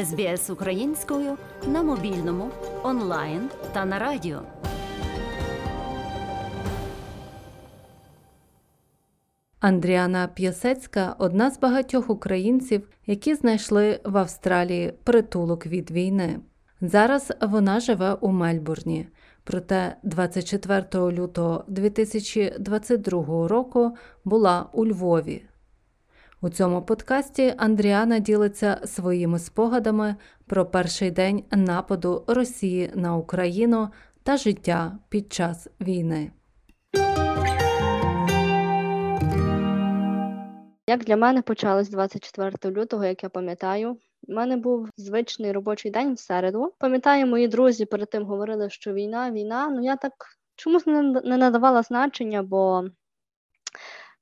СБС українською на мобільному, онлайн та на радіо. Андріана П'ясецька – одна з багатьох українців, які знайшли в Австралії притулок від війни. Зараз вона живе у Мельбурні. Проте 24 лютого 2022 року була у Львові. У цьому подкасті Андріана ділиться своїми спогадами про перший день нападу Росії на Україну та життя під час війни. Як для мене почалось 24 лютого, як я пам'ятаю. У мене був звичний робочий день в середу. Пам'ятаю, мої друзі перед тим говорили, що війна. Ну, я так чомусь не надавала значення, бо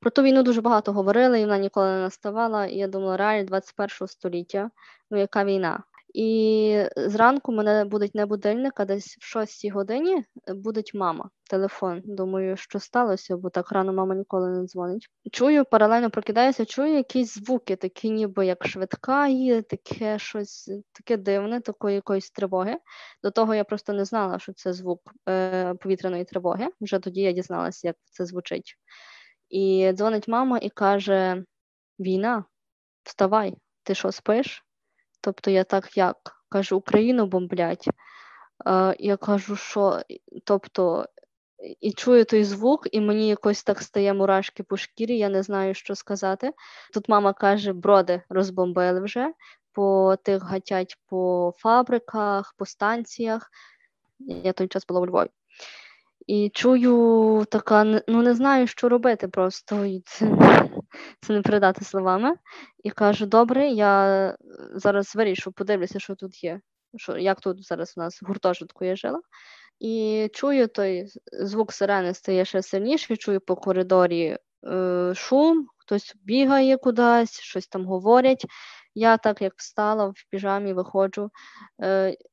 про ту війну дуже багато говорили, і вона ніколи не наставала. І я думала, реально 21 століття, ну яка війна? І зранку мене будить не будильник, а десь в 6 годині будить мама. Телефон. Думаю, що сталося, бо так рано мама ніколи не дзвонить. Чую, паралельно прокидаюся, чую якісь звуки, такі ніби як швидка їде, таке щось, таке дивне, такої якоїсь тривоги. До того я просто не знала, що це звук повітряної тривоги. Вже тоді я дізналася, як це звучить. І дзвонить мама і каже: "Війна, вставай, ти що спиш?" Тобто я так як? Кажу, Україну бомблять. Я кажу, що? Тобто, і чую той звук, і мені якось так стає мурашки по шкірі, я не знаю, що сказати. Тут мама каже, броди розбомбили вже, по тих гатять по фабриках, по станціях. Я той час була у Львові. І чую така, ну не знаю, що робити просто, і це не передати словами. І кажу, добре, я зараз вирішу, подивлюся, що тут є, що, як тут зараз у нас в гуртожитку я жила. І чую той звук сирени стає ще сильніший, чую по коридорі шум, хтось бігає кудись, щось там говорять. Я так, як встала в піжамі, виходжу,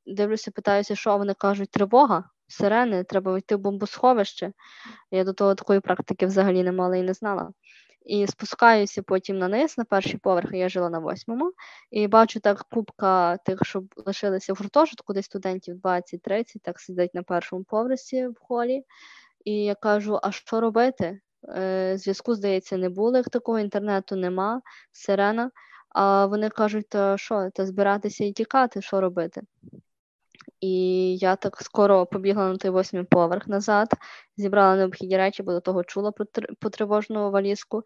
дивлюся, питаюся, що вони кажуть, тривога. Сирени, треба йти в бомбосховище. Я до того такої практики взагалі не мала і не знала. І спускаюся потім на низ, на перший поверх, я жила на 8-му, і бачу так купка тих, що лишилися в гуртожитку, десь студентів 20-30, так сидять на першому поверсі в холі. І я кажу, а що робити? Зв'язку, здається, не було, як такого інтернету нема, сирена. А вони кажуть, то що, то збиратися і тікати, що робити? І я так скоро побігла на той 8-й поверх назад, зібрала необхідні речі, бо до того чула про тривожну валізку.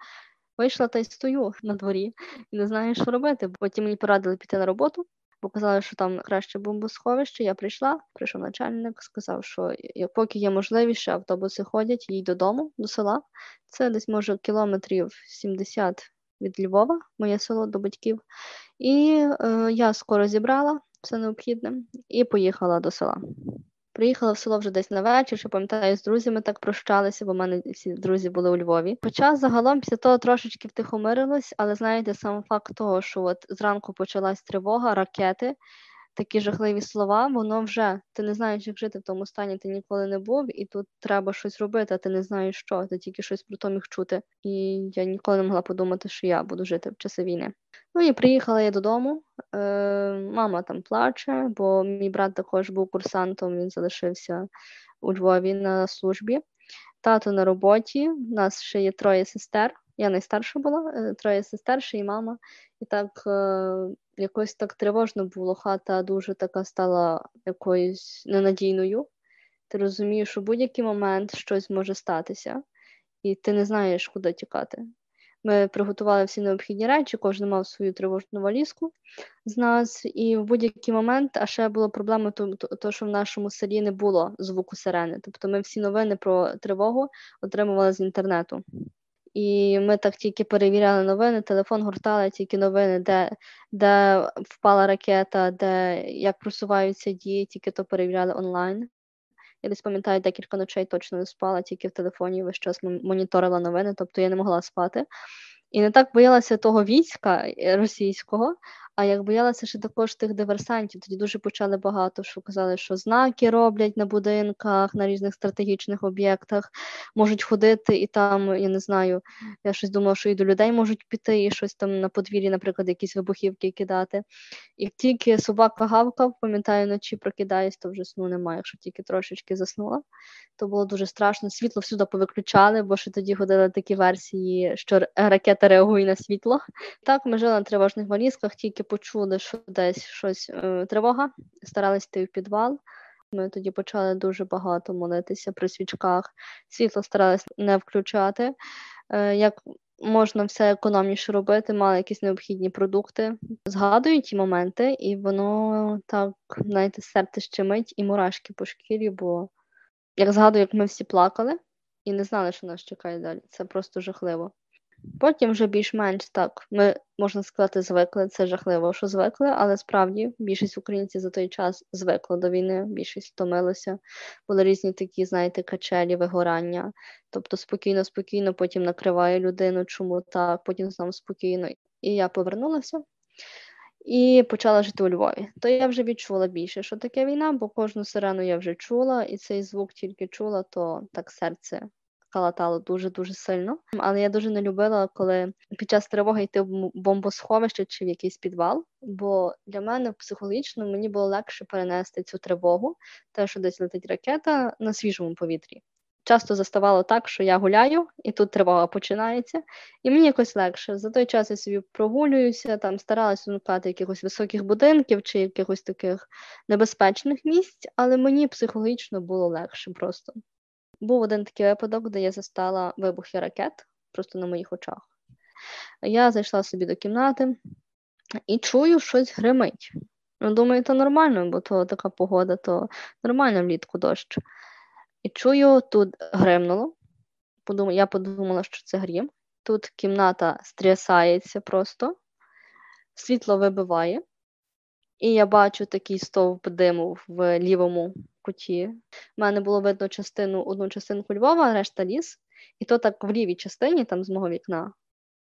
Вийшла та й стою на дворі, і не знаю, що робити. Потім мені порадили піти на роботу, бо казали, що там краще бомбосховище. Я прийшов начальник, сказав, що поки є можливість, ще автобуси ходять, їй додому, до села. Це десь, може, кілометрів 70 від Львова, моє село, до батьків. І я скоро зібрала все необхідне, і поїхала до села. Приїхала в село вже десь на вечір, ще пам'ятаю, з друзями так прощалися, бо в мене всі друзі були у Львові. Хоча загалом після того трошечки втихомирилось, але знаєте, сам факт того, що от зранку почалась тривога, ракети, такі жахливі слова, воно вже, ти не знаєш, як жити в тому стані, ти ніколи не був, і тут треба щось робити, а ти не знаєш що, ти тільки щось про то міг чути. І я ніколи не могла подумати, що я буду жити в часи війни. Ну і приїхала я додому, мама там плаче, бо мій брат також був курсантом, він залишився у Львові на службі. Тато на роботі, у нас ще є 3 сестер, я найстарша була, 3 сестер, ще й мама. І так якось так тривожно було, хата дуже така стала якоюсь ненадійною. Ти розумієш, що в будь-який момент щось може статися, і ти не знаєш, куди тікати. Ми приготували всі необхідні речі, кожен мав свою тривожну валізку з нас, і в будь-який момент, а ще була проблема то, що в нашому селі не було звуку сирени. Тобто ми всі новини про тривогу отримували з інтернету. І ми так тільки перевіряли новини, телефон гортали, тільки новини, де впала ракета, де як просуваються дії, тільки то перевіряли онлайн. Я десь пам'ятаю, декілька ночей точно не спала, тільки в телефоні весь час моніторила новини, тобто я не могла спати. І не так боялася того війська російського, а як боялася ще також тих диверсантів. Тоді дуже почали багато, що казали, що знаки роблять на будинках, на різних стратегічних об'єктах, можуть ходити і там, я не знаю, я щось думала, що і до людей можуть піти, і щось там на подвір'ї, наприклад, якісь вибухівки кидати. І тільки собака гавкав, пам'ятаю, ночі прокидаюсь, то вже сну немає, якщо тільки трошечки заснула. То було дуже страшно. Світло всюди повиключали, бо ще тоді ходили такі версії, що ракета реагує на світло. Так, ми жили на тривожних валізках, тільки почули, що десь щось тривога, старались йти в підвал. Ми тоді почали дуже багато молитися при свічках. Світло старались не включати. Як можна все економніше робити, мали якісь необхідні продукти. Згадую ті моменти, і воно так, знаєте, серце щемить і мурашки по шкірі, бо як згадую, як ми всі плакали і не знали, що нас чекає далі. Це просто жахливо. Потім вже більш-менш так, ми, можна сказати, звикли, це жахливо, що звикли, але справді більшість українців за той час звикла до війни, більшість втомилася, були різні такі, знаєте, качелі, вигорання, тобто спокійно, потім накриває людину, чому так, потім сам спокійно. І я повернулася і почала жити у Львові. То я вже відчула більше, що таке війна, бо кожну сирену я вже чула, і цей звук тільки чула, то так серце калатало дуже-дуже сильно. Але я дуже не любила, коли під час тривоги йти в бомбосховище чи в якийсь підвал, бо для мене психологічно мені було легше перенести цю тривогу, те, що десь летить ракета, на свіжому повітрі. Часто заставало так, що я гуляю, і тут тривога починається, і мені якось легше. За той час я собі прогулююся, там старалась уникати якихось високих будинків чи якихось таких небезпечних місць, але мені психологічно було легше просто. Був один такий випадок, де я застала вибухи ракет просто на моїх очах. Я зайшла собі до кімнати і чую, щось гримить. Ну, думаю, то нормально, бо то така погода, то нормально влітку дощ. І чую, тут гримнуло. Я подумала, що це грім. Тут кімната стрясається просто, світло вибиває. І я бачу такий стовп диму в лівому куті. У мене було видно одну частинку Львова, решта ліс. І то так в лівій частині, там з мого вікна,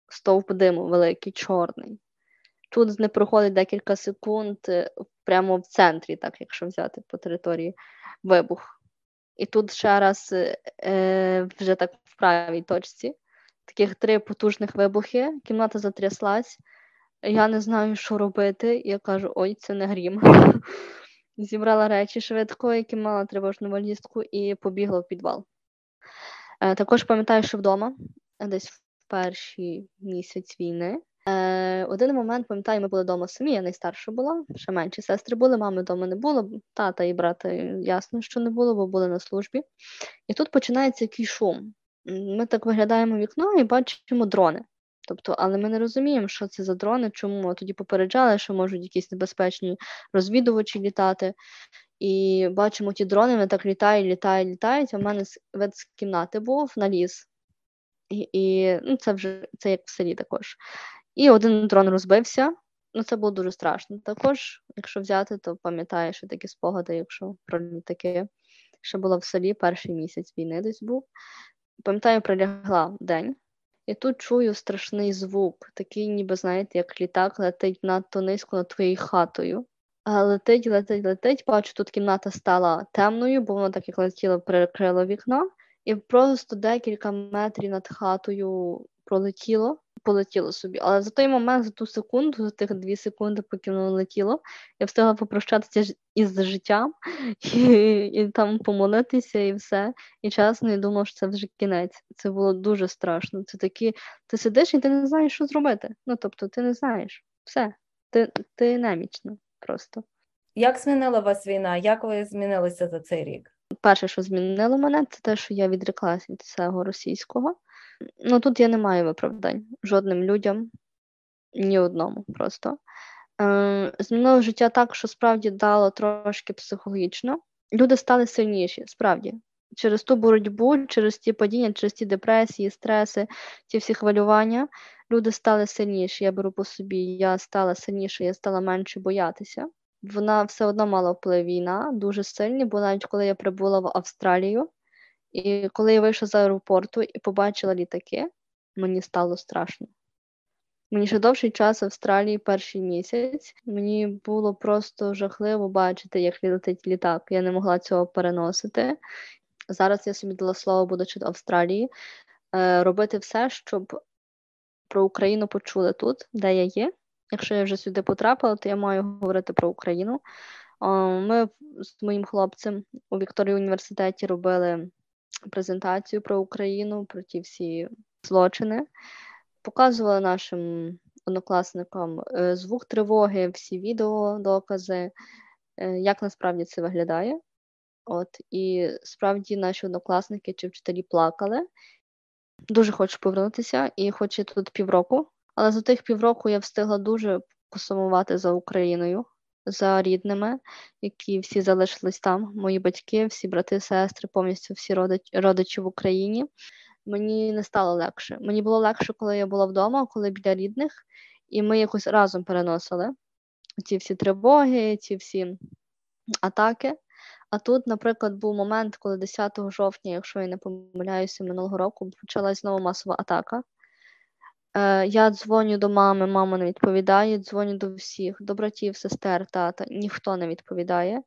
стовп диму великий, чорний. Тут не проходить декілька секунд, прямо в центрі, так якщо взяти по території, вибух. І тут ще раз, вже так в правій точці, таких 3 потужних вибухи, кімната затряслась. Я не знаю, що робити. Я кажу, ой, це не грім. Зібрала речі швидко, які мала тривожну валізку, і побігла в підвал. Також пам'ятаю, що вдома, десь в перший місяць війни, один момент, пам'ятаю, ми були вдома самі, я найстарша була, ще менші сестри були, мами вдома не було, тата і брата, ясно, що не було, бо були на службі. І тут починається якийсь шум. Ми так виглядаємо в вікно і бачимо дрони. Тобто, але ми не розуміємо, що це за дрони, чому тоді попереджали, що можуть якісь небезпечні розвідувачі літати. І бачимо ті дрони, вони так літають, а в мене вид з кімнати був на ліс. І це вже це як в селі також. І один дрон розбився, це було дуже страшно. Також, якщо взяти, то пам'ятаю, що такі спогади, якщо про літаки, ще була в селі, перший місяць війни десь був. Пам'ятаю, прилягла день. І тут чую страшний звук, такий ніби, знаєте, як літак летить надто низько над твоєю хатою. Летить, бачу, тут кімната стала темною, бо воно так, як летіло, перекрило вікно. І просто декілька метрів над хатою полетіло собі. Але за той момент, за ту секунду, за тих 2 секунди, поки воно летіло, я встигла попрощатися із життям, і там помолитися, і все. І чесно, я думала, що це вже кінець. Це було дуже страшно. Це такі, ти сидиш і ти не знаєш, що зробити. Тобто, ти не знаєш. Все. Ти немічна просто. Як змінила вас війна? Як ви змінилися за цей рік? Перше, що змінило мене, це те, що я відреклася від всього російського. Тут я не маю виправдань жодним людям, ні одному просто. Змінило життя так, що справді дало трошки психологічно. Люди стали сильніші, справді. Через ту боротьбу, через ті падіння, через ті депресії, стреси, ті всі хвилювання, люди стали сильніші. Я беру по собі, я стала сильніше, я стала менше боятися. Вона все одно мала вплив війна, дуже сильний, бо навіть коли я прибула в Австралію, і коли я вийшла з аеропорту і побачила літаки, мені стало страшно. Мені ще довший час в Австралії, перший місяць. Мені було просто жахливо бачити, як летить літак. Я не могла цього переносити. Зараз я собі дала слово, будучи в Австралії, робити все, щоб про Україну почули тут, де я є. Якщо я вже сюди потрапила, то я маю говорити про Україну. Ми з моїм хлопцем у Вікторії університеті робили презентацію про Україну, про ті всі злочини. Показували нашим однокласникам звук тривоги, всі відео, докази, як насправді це виглядає. От, і справді наші однокласники чи вчителі плакали. Дуже хочу повернутися і хочу тут півроку. Але за тих півроку я встигла дуже посумувати за Україною, за рідними, які всі залишились там. Мої батьки, всі брати, сестри, повністю всі родичі в Україні. Мені не стало легше. Мені було легше, коли я була вдома, коли біля рідних. І ми якось разом переносили ці всі тривоги, ці всі атаки. А тут, наприклад, був момент, коли 10 жовтня, якщо я не помиляюся, минулого року, почалась знову масова атака. Я дзвоню до мами, мама не відповідає, дзвоню до всіх, до братів, сестер, тата, ніхто не відповідає,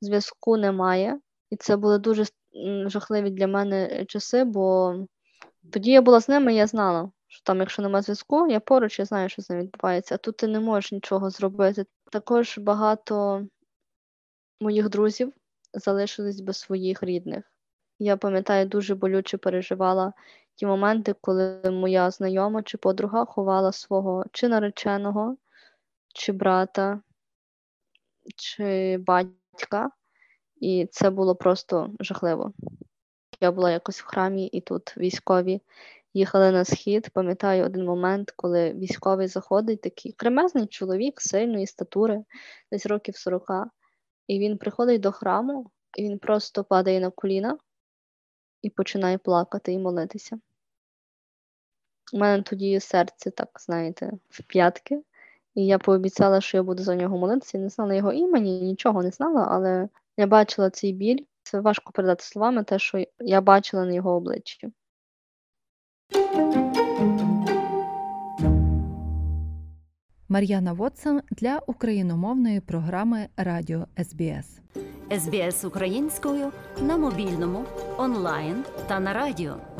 зв'язку немає. І це були дуже жахливі для мене часи, бо тоді я була з ними, я знала, що там, якщо немає зв'язку, я поруч, я знаю, що з ним відбувається, а тут ти не можеш нічого зробити. Також багато моїх друзів залишились без своїх рідних. Я пам'ятаю, дуже болюче переживала ті моменти, коли моя знайома чи подруга ховала свого чи нареченого, чи брата, чи батька. І це було просто жахливо. Я була якось в храмі, і тут військові їхали на схід. Пам'ятаю один момент, коли військовий заходить, такий кремезний чоловік, сильної статури, десь років 40. І він приходить до храму, і він просто падає на коліна і починає плакати і молитися. У мене тоді серце, так, знаєте, в п'ятки. І я пообіцяла, що я буду за нього молитися. Я не знала його імені, нічого не знала, але я бачила цей біль. Це важко передати словами те, що я бачила на його обличчі. Мар'яна Вотсен для україномовної програми Радіо СБС. СБС українською на мобільному, онлайн та на радіо.